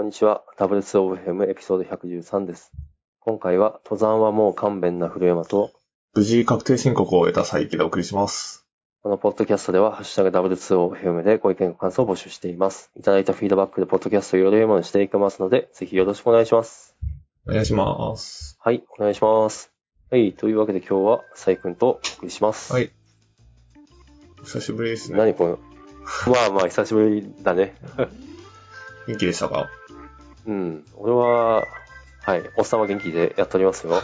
こんにちは。WSOFM エピソード113です。今回は、登山はもう勘弁な古山と、無事確定申告を得た佐伯でお送りします。このポッドキャストでは、ハッシュタグ W2OFM でご意見ご感想を募集しています。いただいたフィードバックでポッドキャストをより良いものにしていきますので、ぜひよろしくお願いします。お願いします。はい、お願いします。はい、というわけで今日は佐伯くんとお送りします。はい。久しぶりですね。何この、まあまあ久しぶりだね。元気でしたか？うん、俺は、はい、おっさんは元気でやっておりますよ。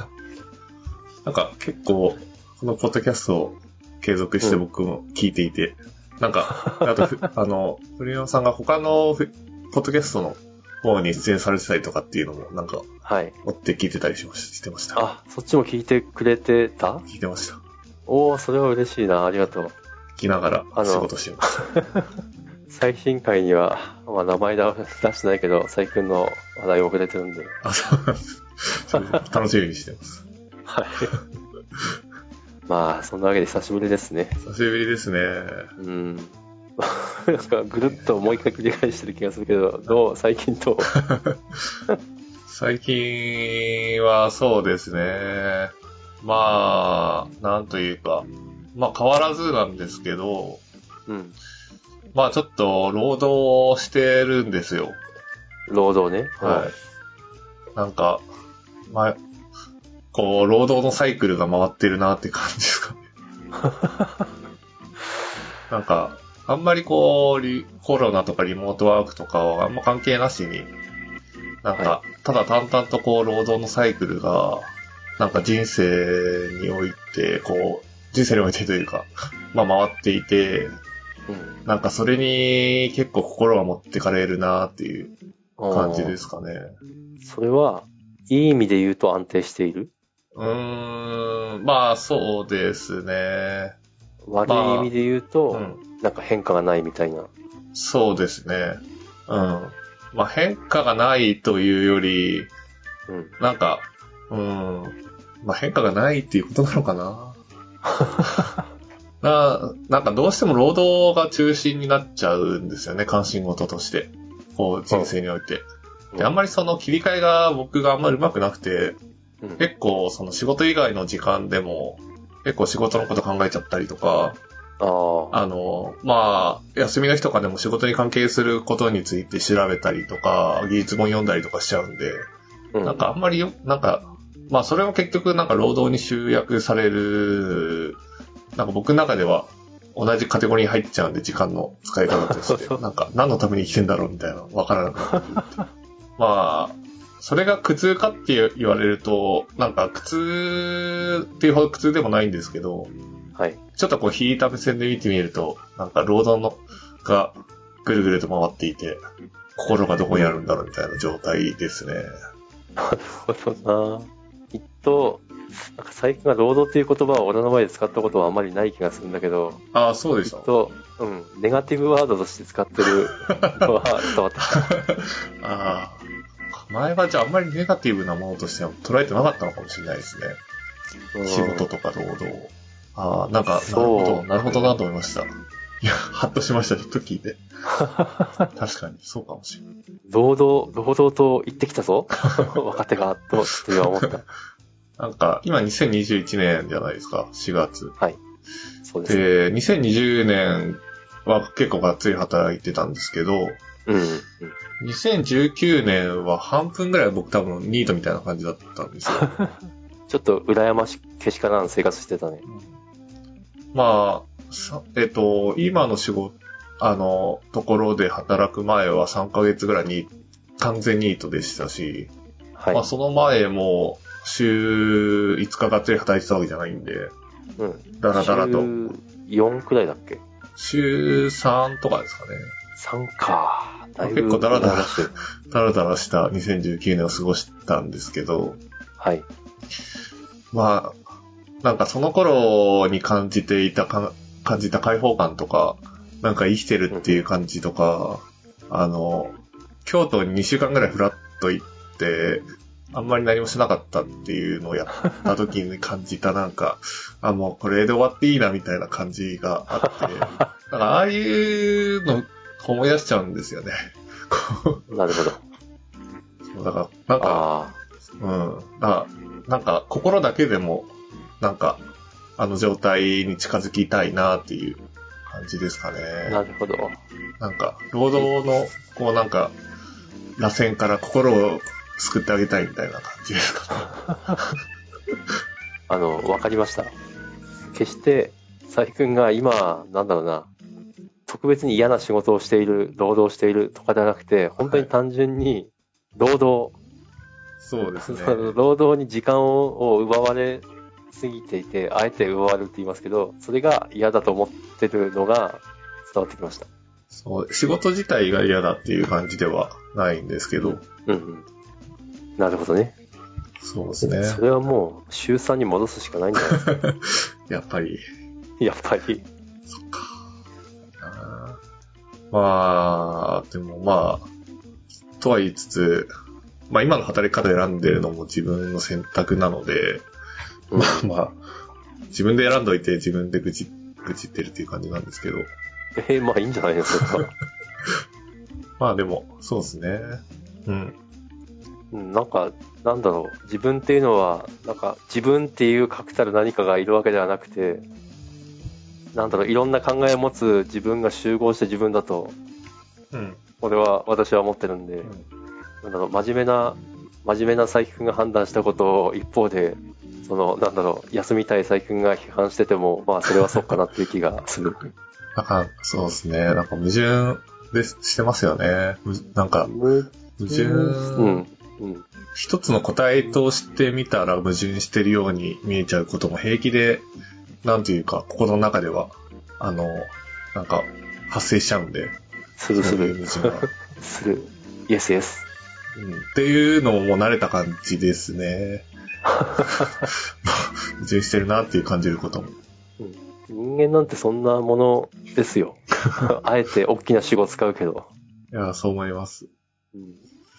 なんか結構、このポッドキャストを継続して僕も聞いていて、なんか、あと、古山さんが他のポッドキャストの方に出演されてたりとかっていうのも、なんか、はい。追って聞いてたりしてました。あ、そっちも聞いてくれてた？聞いてました。おー、それは嬉しいな、ありがとう。聞きながら仕事してました。最新回には、まあ、名前出してないけど、佐伯くんの話題をくれてるんで。あ、そうなんです。楽しみにしてます。はい。まあ、そんなわけで久しぶりですね。久しぶりですね。うん。なんか、ぐるっともう一回繰り返してる気がするけど、どう？最近と。最近はそうですね。まあ、なんというか、まあ変わらずなんですけど、うん。まあちょっと、労働をしてるんですよ。労働ね。はい。なんか、まあ、こう、労働のサイクルが回ってるなって感じですかね。なんか、あんまりこう、コロナとかリモートワークとかはあんま関係なしに、なんか、ただ淡々とこう、労働のサイクルが、なんか人生において、こう、人生においてというか、まあ回っていて、うん、なんかそれに結構心が持ってかれるなっていう感じですかね。それはいい意味で言うと安定している？まあそうですね。悪い意味で言うと、まあうん、なんか変化がないみたいな。そうですね。うん。まあ変化がないというより、うん、なんか、まあ変化がないっていうことなのかな。なんかどうしても労働が中心になっちゃうんですよね、関心事として。こう、人生において。で、あんまりその切り替えが僕があんまりうまくなくて、結構その仕事以外の時間でも、結構仕事のこと考えちゃったりとか、まあ、休みの日とかでも仕事に関係することについて調べたりとか、技術本読んだりとかしちゃうんで、なんかあんまりなんか、まあそれも結局なんか労働に集約される、なんか僕の中では同じカテゴリーに入っちゃうんで、時間の使い方としてなんか何のために生きてんだろうみたいなわからなくなって、まあそれが苦痛かって言われるとなんか苦痛っていうほど苦痛でもないんですけど、はい、ちょっとこう引いた目線で見てみるとなんか労働のがぐるぐると回っていて心がどこにあるんだろうみたいな状態ですね。なるほどな。きっとなんか最近は労働という言葉を俺の前で使ったことはあまりない気がするんだけど、ああそうでした。きっと、うん、ネガティブワードとして使ってるのは伝わった。ああ、前はじゃああんまりネガティブなものとしては捉えてなかったのかもしれないですね。仕事とか労働。ああ、なんかなるほどなるほどなと思いました。いや、ハッとしました。ちょっと聞いて。確かにそうかもしれない。労働と言ってきたぞ。若手がとって思った。なんか、今2021年じゃないですか、4月。はい。そうですね。で、2020年は結構がっつり働いてたんですけど、うん。2019年は半分ぐらい僕多分ニートみたいな感じだったんですよ。ちょっと羨ましけしからん生活してたね。まあ、今の仕事、ところで働く前は3ヶ月ぐらいに完全ニートでしたし、はい。まあその前も、週5日がっつり働いてたわけじゃないんで、うん、だらだらと。週4くらいだっけ？週3とかですかね。3か。だいぶ結構だらだらした2019年を過ごしたんですけど、はい。まあ、なんかその頃に感じた解放感とか、なんか生きてるっていう感じとか、うん、京都に2週間ぐらいフラッと行って、あんまり何もしなかったっていうのをやった時に感じたなんか、あ、もうこれで終わっていいなみたいな感じがあって、なんかああいうの思い出しちゃうんですよね。なるほど。だからなんか、うん、だからなんか心だけでもなんかあの状態に近づきたいなっていう感じですかね。なるほど。なんか労働のこうなんか螺旋から心を救ってあげたいみたいな感じですかね。わかりました。決して佐伯くんが今なんだろうな、特別に嫌な仕事をしている、労働しているとかではなくて、本当に単純に労働、はい、そうですね。労働に時間を奪われすぎていて、あえて奪われるって言いますけど、それが嫌だと思ってるのが伝わってきました。そう、仕事自体が嫌だっていう感じではないんですけど。うんうん。なるほどね。そうですね。それはもう週3に戻すしかないんじゃないですか。やっぱり。やっぱり。そっか。まあ、でもまあ、とは言いつつ、まあ今の働き方を選んでるのも自分の選択なので、まあまあ、自分で選んどいて自分で愚痴ってるっていう感じなんですけど。まあいいんじゃないですか。まあでも、そうですね。うん。なんか、なんだろう。自分っていうのは、なんか自分っていう確たる何かがいるわけではなくて、なんだろう、いろんな考えを持つ自分が集合して自分だと、うん、私は思ってるんで、なんだろう、真面目な佐伯くんが判断したことを一方で、そのなんだろう、休みたい佐伯くんが批判してても、まあそれはそうかなっていう気がする。なんかそうですね、なんか矛盾してますよね。なんか矛盾、うんうん、一つの答えとしてみたら矛盾してるように見えちゃうことも平気で。なんていうか、心の中では、なんか、発生しちゃうんで。する。イエスイエス。っていうのももう慣れた感じですね。矛盾してるなっていう感じることも。人間なんてそんなものですよ。あえて大きな主語使うけど。いや、そう思います。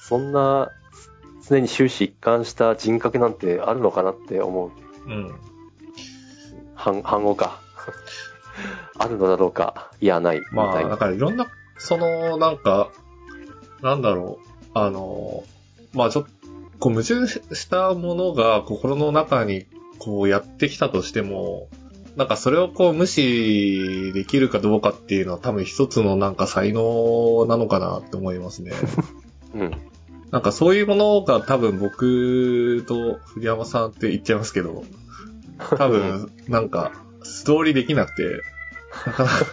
そんな、常に終始一貫した人格なんてあるのかなって思う。うん。反応かあるのだろうか、いやないみたいな。まあだからいろんなそのなんかなんだろう、まあちょっとこう矛盾したものが心の中にこうやってきたとしても、なんかそれをこう無視できるかどうかっていうのは多分一つのなんか才能なのかなって思いますね。うん。なんかそういうものが多分僕と藤山さんって言っちゃいますけど。多分、なんか、ストーリーできなくて、なかなか、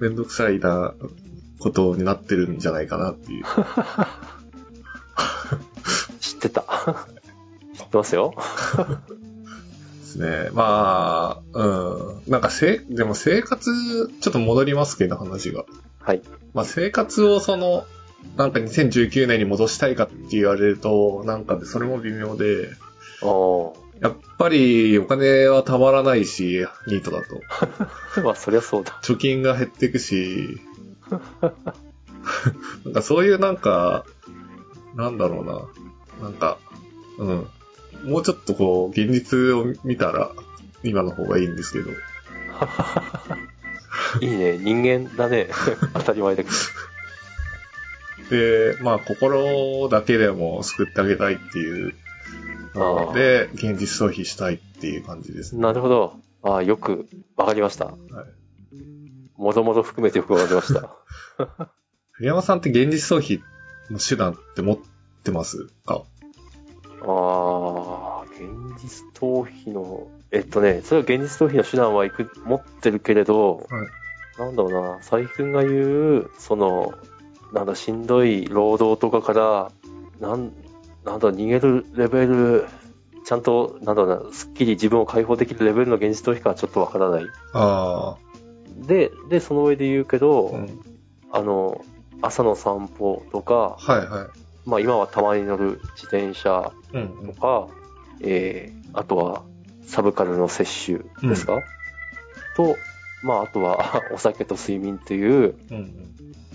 めんどくさいな、ことになってるんじゃないかなっていう。知ってた。知ってますよ。ですね。まあ、なんかでも生活、ちょっと戻りますけど、話が。はい。まあ生活をなんか2019年に戻したいかって言われると、なんかそれも微妙で、やっぱりお金はたまらないし、ニートだと。まあそりゃそうだ。貯金が減っていくし、なんかそういうなんか、なんだろうな、なんか、もうちょっとこう現実を見たら今の方がいいんですけど。いいね、人間だね。当たり前だけど。で、まあ心だけでも救ってあげたいっていう。で、現実逃避したいっていう感じですね。なるほど。あ、よくわかりました。はい。もろもろ含めてよくわかりました。栗山さんって現実逃避の手段って持ってますか？現実逃避の、それは現実逃避の手段は持ってるけれど、はい、なんだろうな、佐伯くんが言う、なんだ、しんどい労働とかから、逃げるレベル、ちゃんとすっきり自分を解放できるレベルの現実逃避かはちょっとわからない。でその上で言うけど、朝の散歩とか、はいはい、まあ今はたまに乗る自転車とか、あとはサブカルの摂取ですか、と、まああとはお酒と睡眠という、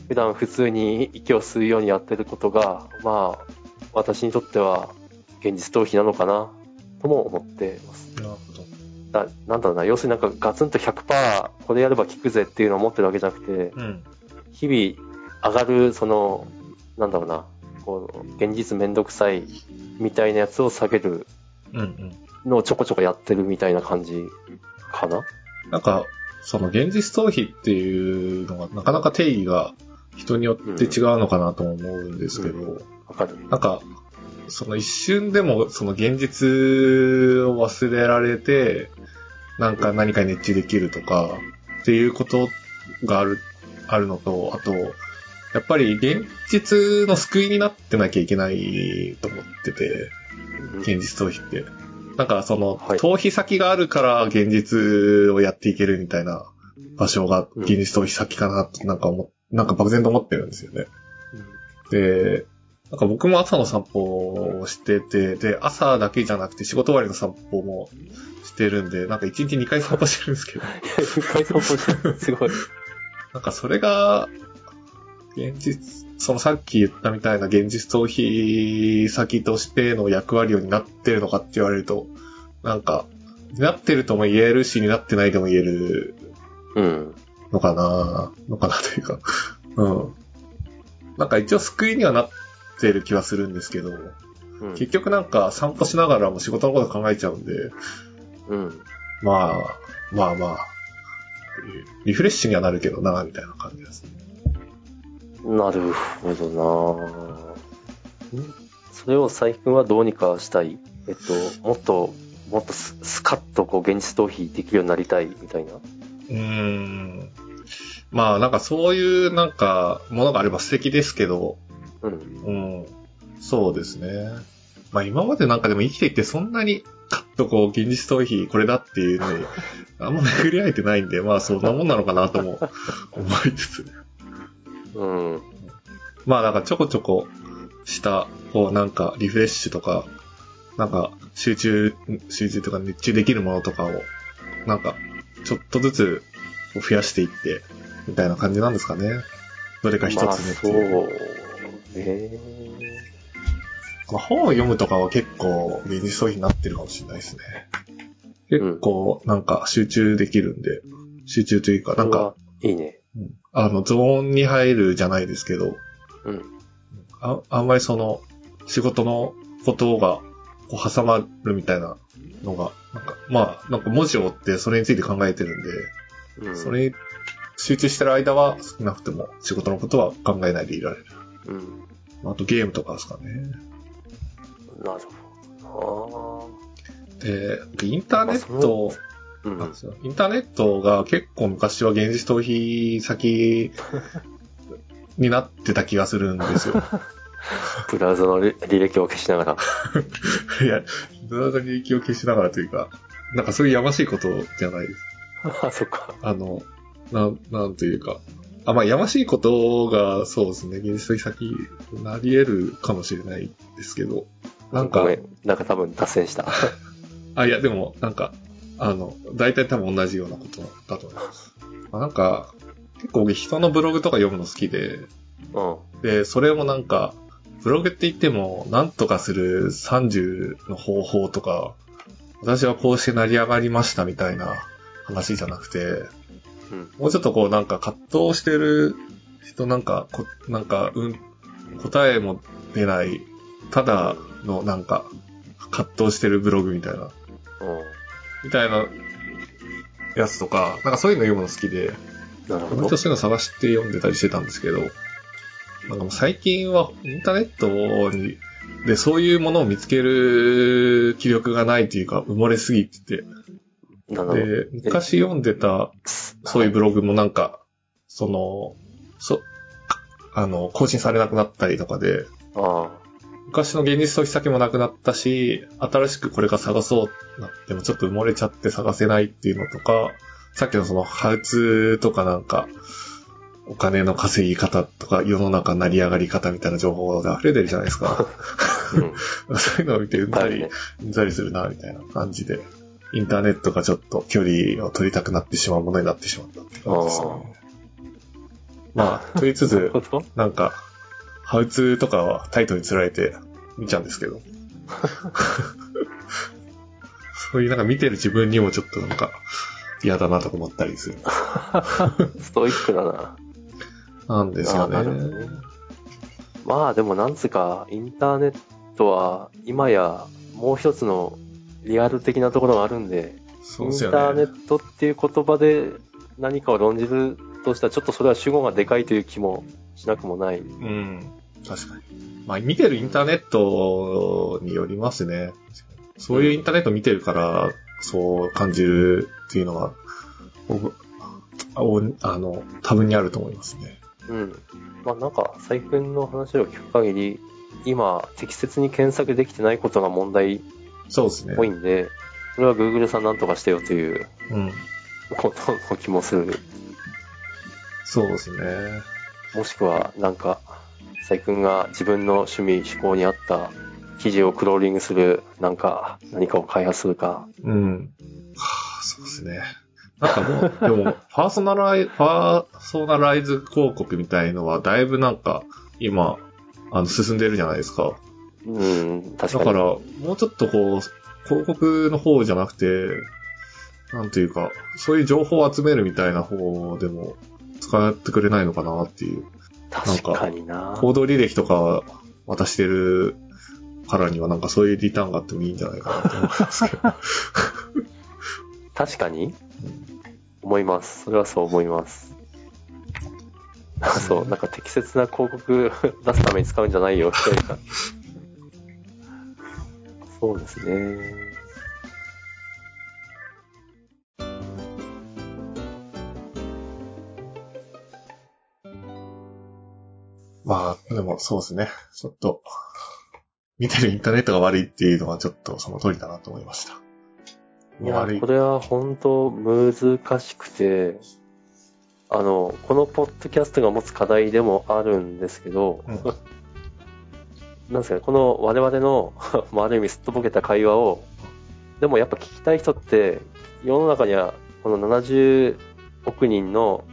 普段普通に息を吸うようにやってることが、まあ。私にとっては現実逃避なのかなとも思っています。なるほど。なんだろうな、要するになんかガツンと 100% これやれば効くぜっていうのを持ってるわけじゃなくて、日々上がるなんだろうな、こう現実めんどくさいみたいなやつを下げるのをちょこちょこやってるみたいな感じかな。なんかその現実逃避っていうのがなかなか定義が人によって違うのかなと思うんですけど、わかる。なんかその一瞬でもその現実を忘れられてなんか何かに熱中できるとかっていうことがあるのと、あとやっぱり現実の救いになってなきゃいけないと思ってて、現実逃避ってなんかその逃避先があるから現実をやっていけるみたいな場所が現実逃避先かなってなんか漠然と思ってるんですよね。で、なんか僕も朝の散歩をしてて、で朝だけじゃなくて仕事終わりの散歩もしてるんで、なんか1日2回散歩してるんですけど2回散歩してるすごいなんかそれが現実、そのさっき言ったみたいな現実逃避先としての役割を担ってるのかって言われると、なんかなってるとも言えるし、になってないとも言えるのかな、というかうん、なんか一応救いにはなってる気はするんですけど、結局なんか散歩しながらも仕事のこと考えちゃうんで、うん、まあリフレッシュにはなるけどなみたいな感じですね。なるほどな。それを最近はどうにかしたい。もっとスカッとこう現実逃避できるようになりたいみたいな。まあなんかそういうなんかものがあれば素敵ですけど、そうですね。まあ今までなんかでも生きていてそんなにカッとこう現実逃避これだっていうのにあんま巡り合えてないんで、まあそんなもんなのかなとも思いつつ。まあなんかちょこちょこしたこうなんかリフレッシュとかなんか集中とか熱中できるものとかをなんかちょっとずつ増やしていってみたいな感じなんですかね。どれか一つねっていう。まあそうね。本を読むとかは結構現実逃避になってるかもしれないですね。結構なんか集中できるんで、集中というかなんかいいね。ゾーンに入るじゃないですけど、あんまりその仕事のことがこう挟まるみたいなのがなんかまあなんか文字を追ってそれについて考えてるんで、それに集中してる間は少なくとも仕事のことは考えないでいられる。あとゲームとかですかね。なるほどな。でインターネットをなんですよ。インターネットが結構昔は現実逃避先になってた気がするんですよ。ブラウザの履歴を消しながら。いや、ブラウザの履歴を消しながらというか、なんかそういうやましいことじゃないです。あ、そっか。なんというか、まあやましいことがそうですね、現実逃避先になり得るかもしれないですけど、なんか。ごめん、なんか多分脱線した。いや、でもなんか、大体多分同じようなことだと思います。なんか、結構人のブログとか読むの好きで、で、それもなんか、ブログって言っても、なんとかする30の方法とか、私はこうして成り上がりましたみたいな話じゃなくて、もうちょっとこうなんか葛藤してる人答えも出ない、ただのなんか、葛藤してるブログみたいな。みたいなやつとか、なんかそういうの読むの好きで、もう一つの探して読んでたりしてたんですけど、なんかもう最近はインターネットにでそういうものを見つける気力がないというか埋もれすぎてて、で昔読んでたそういうブログもなんか更新されなくなったりとかで、昔の現実逃避先もなくなったし、新しくこれから探そうってなってもちょっと埋もれちゃって探せないっていうのとか、さっきのそのハウツーとかなんか、お金の稼ぎ方とか世の中成り上がり方みたいな情報が溢れてるじゃないですか。そういうのを見てうんざりするな、みたいな感じで、インターネットがちょっと距離を取りたくなってしまうものになってしまったって感じですね。まあ、と言いつつ、なんか、ハウツーとかはタイトルにつられて見ちゃうんですけど。そういうなんか見てる自分にもちょっとなんか嫌だなとか思ったりする。ストイックだな。なんですよね。まあでもなんつうか、インターネットは今やもう一つのリアル的なところがあるんで、そうですよね、インターネットっていう言葉で何かを論じるとしたらちょっとそれは主語がでかいという気もしなくもない。うん、確かに。まあ見てるインターネットによりますね。そういうインターネット見てるからそう感じるっていうのは多分にあると思いますね。うん。まあなんか最近の話を聞く限り、今適切に検索できてないことが問題っぽいんで、それは Google さんなんとかしてよということの気もする。そうですね。もしくはなんか斉君が自分の趣味嗜好に合った記事をクローリングするなんか何かを開発するか。うん。はあ、そうですね。なんかもうでもパーソナライズ広告みたいのはだいぶなんか今進んでるじゃないですか。うん。確かに。だからもうちょっとこう広告の方じゃなくて、なんていうかそういう情報を集めるみたいな方でも使ってくれないのかなっていう。確かにな。なんか行動履歴とか渡してるからにはなんかそういうリターンがあってもいいんじゃないかなと思いますけど。確かに、うん、思います。それはそう思います。そうなんか適切な広告出すために使うんじゃないよみたいな。そうですね。まあ、でもそうですね。ちょっと、見てるインターネットが悪いっていうのはちょっとその通りだなと思いました。いや、これは本当難しくて、このポッドキャストが持つ課題でもあるんですけど、うん、なんですかね、この我々の、ある意味すっとぼけた会話を、でもやっぱ聞きたい人って、世の中にはこの70億人の、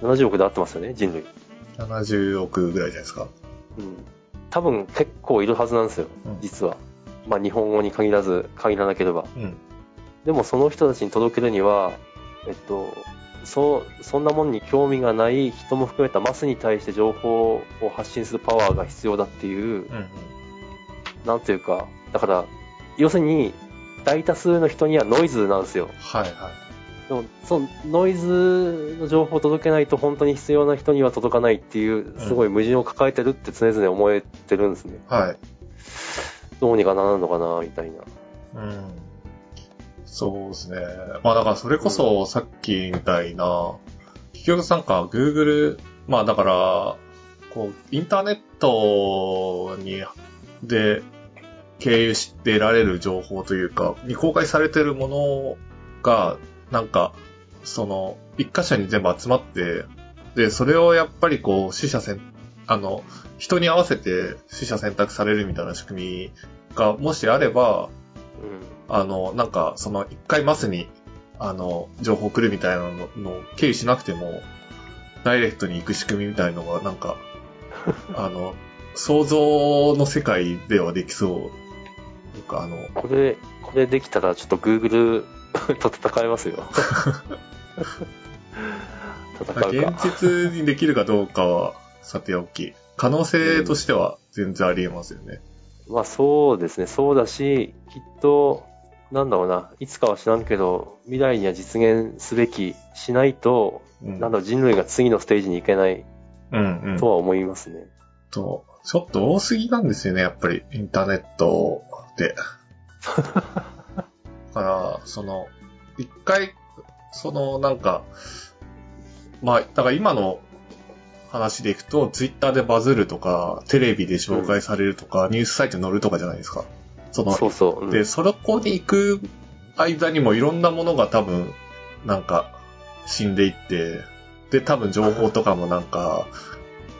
70億で合ってますよね、人類。70億ぐらいじゃないですか。うん。多分結構いるはずなんですよ、うん、実は。まあ日本語に限らず、限らなければ。うん。でもその人たちに届けるには、そんなもんに興味がない人も含めたマスに対して情報を発信するパワーが必要だっていう、うんうん、なんていうか、だから、要するに大多数の人にはノイズなんですよ。はいはい。でもそのノイズの情報を届けないと本当に必要な人には届かないっていうすごい矛盾を抱えてるって常々思えてるんですね、うん、はい。どうにかならんのかなみたいな、うん、そうですね。まあだからそれこそさっきみたいな、うん、結局なんか Google、 まあだからこうインターネットにで経由して得られる情報というかに公開されてるものがなんかその一箇所に全部集まって、でそれをやっぱりこう人に合わせて取捨選択されるみたいな仕組みがもしあれば、うん、なんかその一回マスに情報来るみたいなのを経由しなくてもダイレクトに行く仕組みみたいのがなんか想像の世界ではできそう。なんかこれできたらちょっと Googleと戦いますよ。戦うか。現実にできるかどうかはさておき、可能性としては全然ありえますよね。まあそうですね。そうだし、きっとなんだろうな、いつかは知らんけど未来には実現すべきしないと、うん、なんだろう、人類が次のステージに行けない、うんうん、とは思いますね。とちょっと多すぎなんですよね、やっぱりインターネットで。だから一回なんかまあだから今の話でいくとツイッターでバズるとかテレビで紹介されるとか、うん、ニュースサイトに載るとかじゃないですか。そうそう、うん、でそこに行く間にもいろんなものが多分なんか死んでいって、で多分情報とかもなんか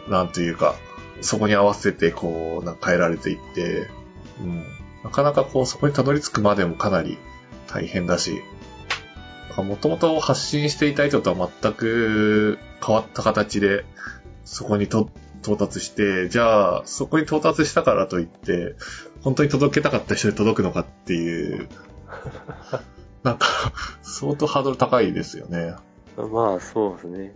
なんていうかそこに合わせてこうなんか変えられていって、うん、なかなかこうそこにたどり着くまでもかなり大変だし、もともと発信していた人とは全く変わった形でそこに到達して、じゃあそこに到達したからといって本当に届けたかった人に届くのかっていうなんか相当ハードル高いですよね。まあそうですね。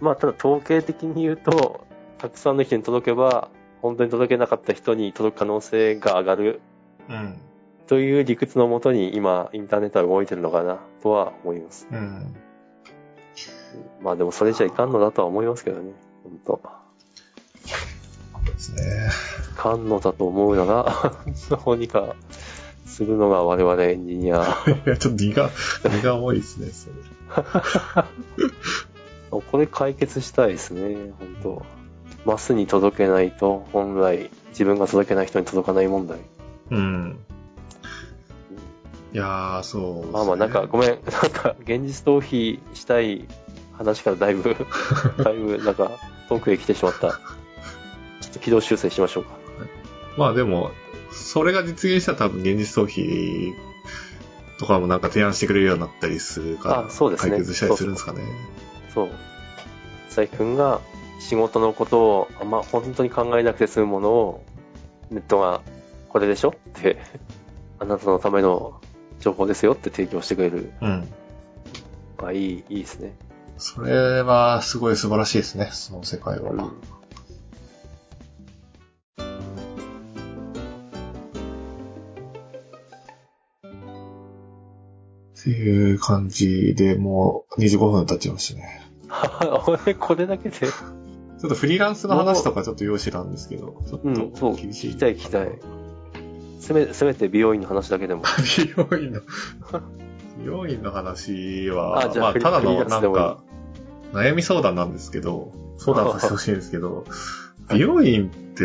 まあただ統計的に言うとたくさんの人に届けば本当に届けなかった人に届く可能性が上がる、うん、という理屈のもとに今インターネットは動いてるのかなとは思います、うん、まあでもそれじゃいかんのだとは思いますけどね。本当ですね。いかんのだと思うのがどうにかするのが我々エンジニアいやちょっと荷が重いですねそれこれ解決したいですね本当。マスに届けないと本来自分が届けない人に届かない問題。うん。いやーそうですね。まあまあなんかごめんなんか現実逃避したい話からだいぶなんか遠くへ来てしまった。ちょっと軌道修正しましょうか。まあでもそれが実現したら多分現実逃避とかもなんか提案してくれるようになったりするから、あ、そうですね、解決したりするんですかね。そう。斉木君が仕事のことをあんま本当に考えなくて済むものをネットがこれでしょってあなたのための情報ですよって提供してくれる。うん。まあいいですね。それはすごい素晴らしいですね。その世界は。うんっていう感じで、もう25分経っちゃいましたね。俺、これだけで。ちょっとフリーランスの話とかちょっと用意したんですけど、ちょっと厳しい、うん。そう、聞きたい。せめて美容院の話だけでも。美容院の話は、まあ、ただのなんか、悩み相談なんですけど、相談させてほしいんですけど、美容院って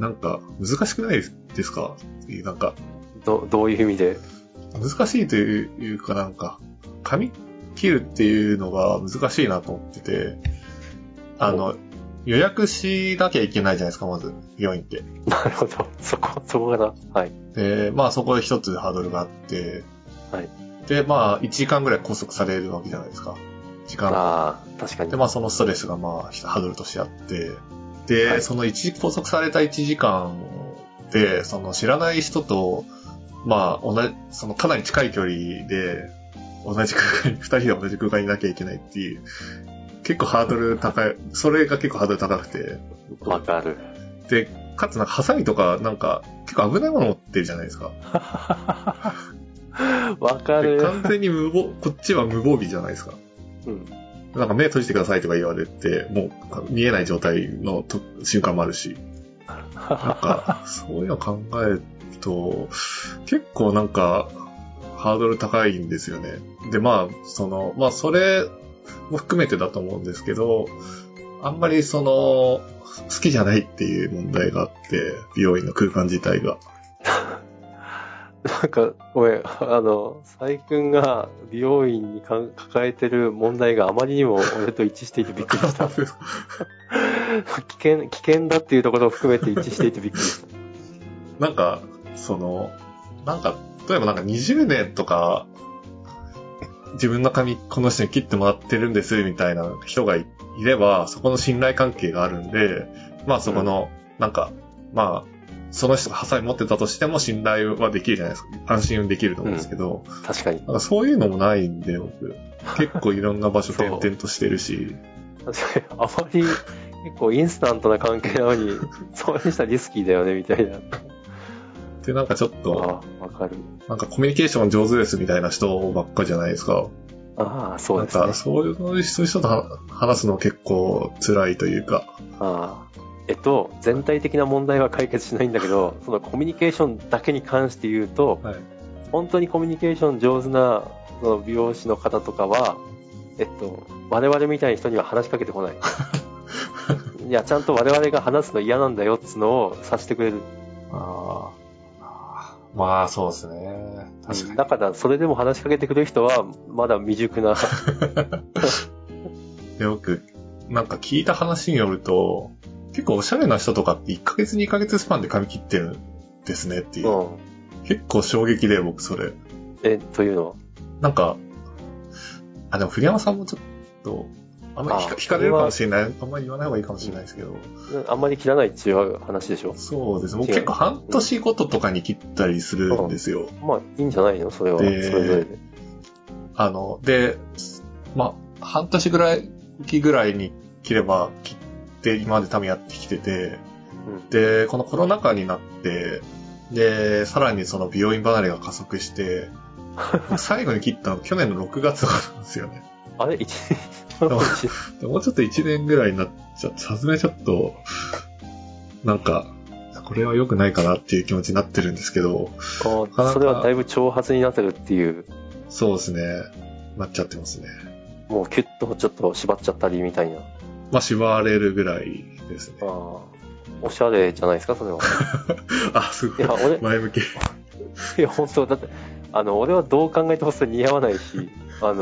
なんか難しくないですか？なんか。どういう意味で？難しいというかなんか髪切るっていうのが難しいなと思ってて、予約しなきゃいけないじゃないですかまず美容院って。なるほど、そこがな、はい。でまあそこで一つハードルがあって、はい、でまあ1時間ぐらい拘束されるわけじゃないですか時間。ああ確かに。でまあそのストレスがまあハードルとしてあってで、はい、その拘束された1時間でその知らない人とまあ、そのかなり近い距離で、二人で同じ空間にいなきゃいけないっていう、結構ハードル高い、それが結構ハードル高くて。わかる。で、かつなんか、ハサミとか、なんか、結構危ないもの持ってるじゃないですか。わかる。完全にこっちは無防備じゃないですか。うん。なんか目閉じてくださいとか言われて、もう見えない状態の瞬間もあるし。なんか、そういうの考えて、結構なんかハードル高いんですよね。でまあまあそれも含めてだと思うんですけど、あんまりその好きじゃないっていう問題があって美容院の空間自体が。なんかごめん斉君が美容院に抱えてる問題があまりにも俺と一致していてびっくりした。危険だっていうところを含めて一致していてびっくりした。なんかなんか例えばなんか20年とか自分の髪この人に切ってもらってるんですみたいな人がいればそこの信頼関係があるんで、まあそこの、うん、なんかまあその人がハサミ持ってたとしても信頼はできるじゃないですか。安心できると思うんですけど、うん、確かになんかそういうのもないんで僕結構いろんな場所転々としてるし確かにあまり結構インスタントな関係なのにそうしたらリスキーだよねみたいなでなんかちょっとわかる。なんかコミュニケーション上手ですみたいな人ばっかじゃないですか。ああそうですね。なんかそういう人と話すの結構辛いというか。ああ全体的な問題は解決しないんだけど、そのコミュニケーションだけに関して言うと、はい、本当にコミュニケーション上手なその美容師の方とかは我々みたいな人には話しかけてこない。いやちゃんと我々が話すの嫌なんだよっつのを察してくれる。ああ。まあそうですね。確かに。だからそれでも話しかけてくる人はまだ未熟な。よくなんか聞いた話によると、結構おしゃれな人とかって1ヶ月2ヶ月スパンで髪切ってるんですねっていう。うん、結構衝撃で僕それ。というのは。なんかでも栗山さんもちょっとあんまり惹かれるかもしれない。あんまり言わない方がいいかもしれないですけど。あんまり切らないっていう話でしょ。そうです。もう結構半年ごととかに切ったりするんですよ。うん、まあいいんじゃないのそれは。それぞれで。まあ半年ぐらいに切れば切って今まで多分やってきてて、で、このコロナ禍になって、で、さらにその美容院離れが加速して、最後に切ったの去年の6月なんですよね。あれ もうちょっと1年ぐらいになっちゃって、さすがにちょっと、なんか、これは良くないかなっていう気持ちになってるんですけど、それはだいぶ挑発になってるっていう。そうですね。なっちゃってますね。もうキュッとちょっと縛っちゃったりみたいな。まあ縛れるぐらいですね。おしゃれじゃないですかそれは。あ、すごい。いや俺前向き。いや本当だって俺はどう考えてもそれ似合わないし、まあ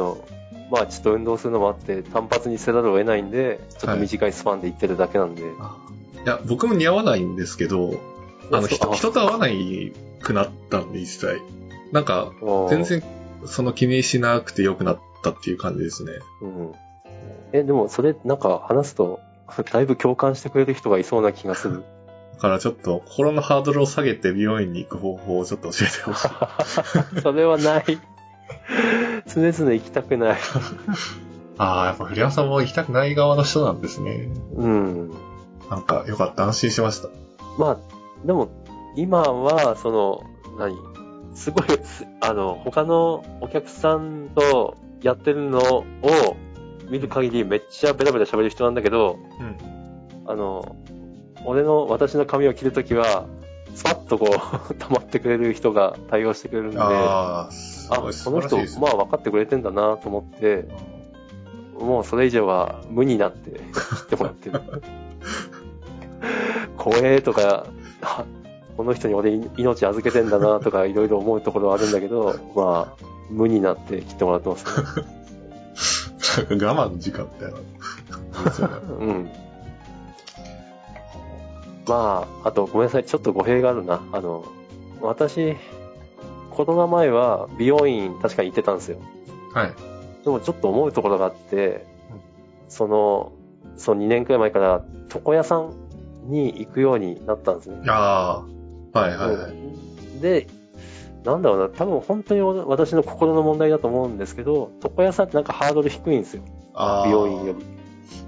ちょっと運動するのもあって単発にせざるを得ないんで、ちょっと短いスパンで行ってるだけなんで。はい、いや僕も似合わないんですけど、人と会わないくなったんで一切。なんか全然その気にしなくて良くなったっていう感じですね。うん。でもそれなんか話すと。だいぶ共感してくれる人がいそうな気がする。だからちょっと心のハードルを下げて美容院に行く方法をちょっと教えてほしい。それはない。常々行きたくない。ああ、やっぱフリアさんも行きたくない側の人なんですね。うん。なんかよかった、安心しました。まあでも今はそのすごい他のお客さんとやってるのを。見る限りめっちゃベラベラ喋る人なんだけど、うん、私の髪を切るときはスパッとこう溜まってくれる人が対応してくれるんで、この人、まあ分かってくれてんだなと思って、もうそれ以上は無になって切ってもらってる。怖えとか、この人に俺命預けてんだなとかいろいろ思うところはあるんだけど、まあ無になって切ってもらってますね。我慢の時間みたいな、うん、まああとごめんなさいちょっと語弊があるな私コロナ前は美容院確かに行ってたんですよ。はい。でもちょっと思うところがあって、うん、その2年くらい前から床屋さんに行くようになったんですね。ああはいはいはい。でなんだろうな、多分本当に私の心の問題だと思うんですけど、床屋さんってなんかハードル低いんですよ。美容院より。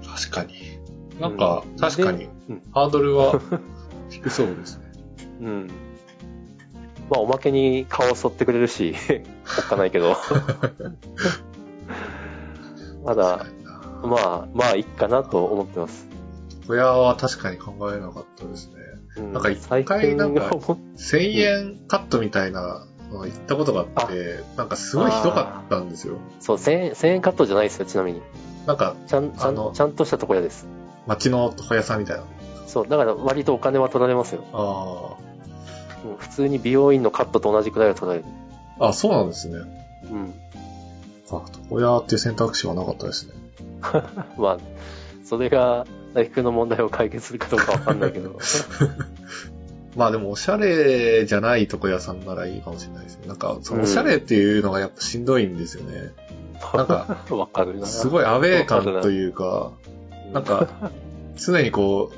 確かに。なんか、うん、確かに、うん、ハードルは低そうですね。うん。まあおまけに顔を剃ってくれるし、おっかないけど。まだ、まあいいかなと思ってます。親は確かに考えなかったですね。なんか一回なんか1000円カットみたいなの行ったことがあって、なんかすごいひどかったんですよ。そう、1000円カットじゃないですよ、ちなみに。なんか、ちゃんとした床屋です。町の床屋さんみたいな。そう、だから割とお金は取られますよ。普通に美容院のカットと同じくらいは取られる。あ、そうなんですね。うん。あ、床屋っていう選択肢はなかったですね。まあ、それが、大工の問題を解決するかどうかわかんないけどまあでもおしゃれじゃない床屋さんならいいかもしれないですね。なんかそのおしゃれっていうのがやっぱしんどいんですよね、うん、なんかわかるな、すごいアウェー感というか、なんか常にこ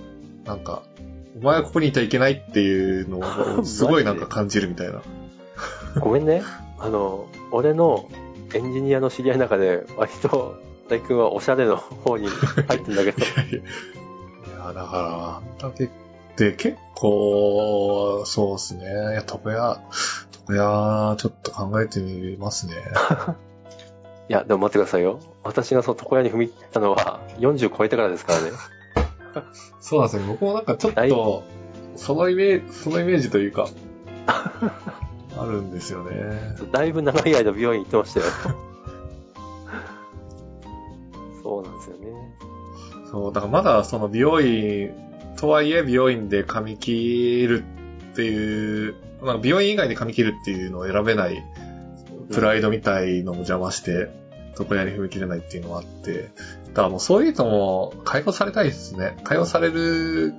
うなんかお前はここにいたらいけないっていうのをすごいなんか感じるみたいなごめんね、俺のエンジニアの知り合いの中で割と大君はおしゃれの方に入ってんだけどいやだからあんだけで結構そうですね。いや床屋ちょっと考えてみますねいやでも待ってくださいよ、私がその床屋に踏み切ったのは40超えてからですからねそうなんですね。僕もなんかちょっとそのイメージというかあるんですよね。だいぶ長い間美容院行ってましたよそうなんですよね。そうだからまだその美容院とはいえ美容院で髪切るっていう、まあ、美容院以外で髪切るっていうのを選べないプライドみたいのも邪魔して床屋に踏み切れないっていうのもあって、だからもうそういうのも解放されたいですね。解放される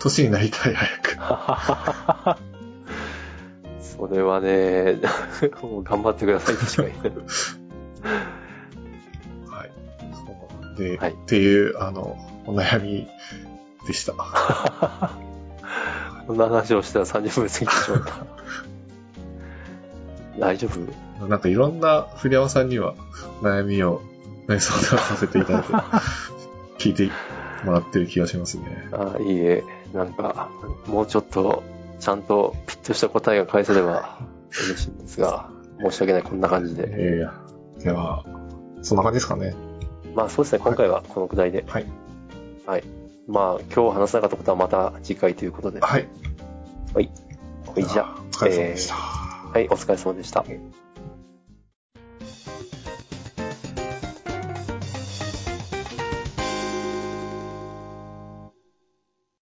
年になりたい早くそれはねもう頑張ってください確かにで、はい、っていうお悩みでしたこんな話をしたら30分過ぎてしまった大丈夫？なんかいろんなフリアワさんには悩みを相談させていただいて聞いてもらってる気がしますね。あ、いいえ、なんかもうちょっとちゃんとピッとした答えが返せれば嬉しいんですが、申し訳ない、こんな感じで。ではそんな感じですかね。まあそうですね、今回はこのくらいで、はい、はい、まあ今日話せなかったことはまた次回ということで、はい、はい、じゃあお疲れ様でした。はい、お疲れ様でした。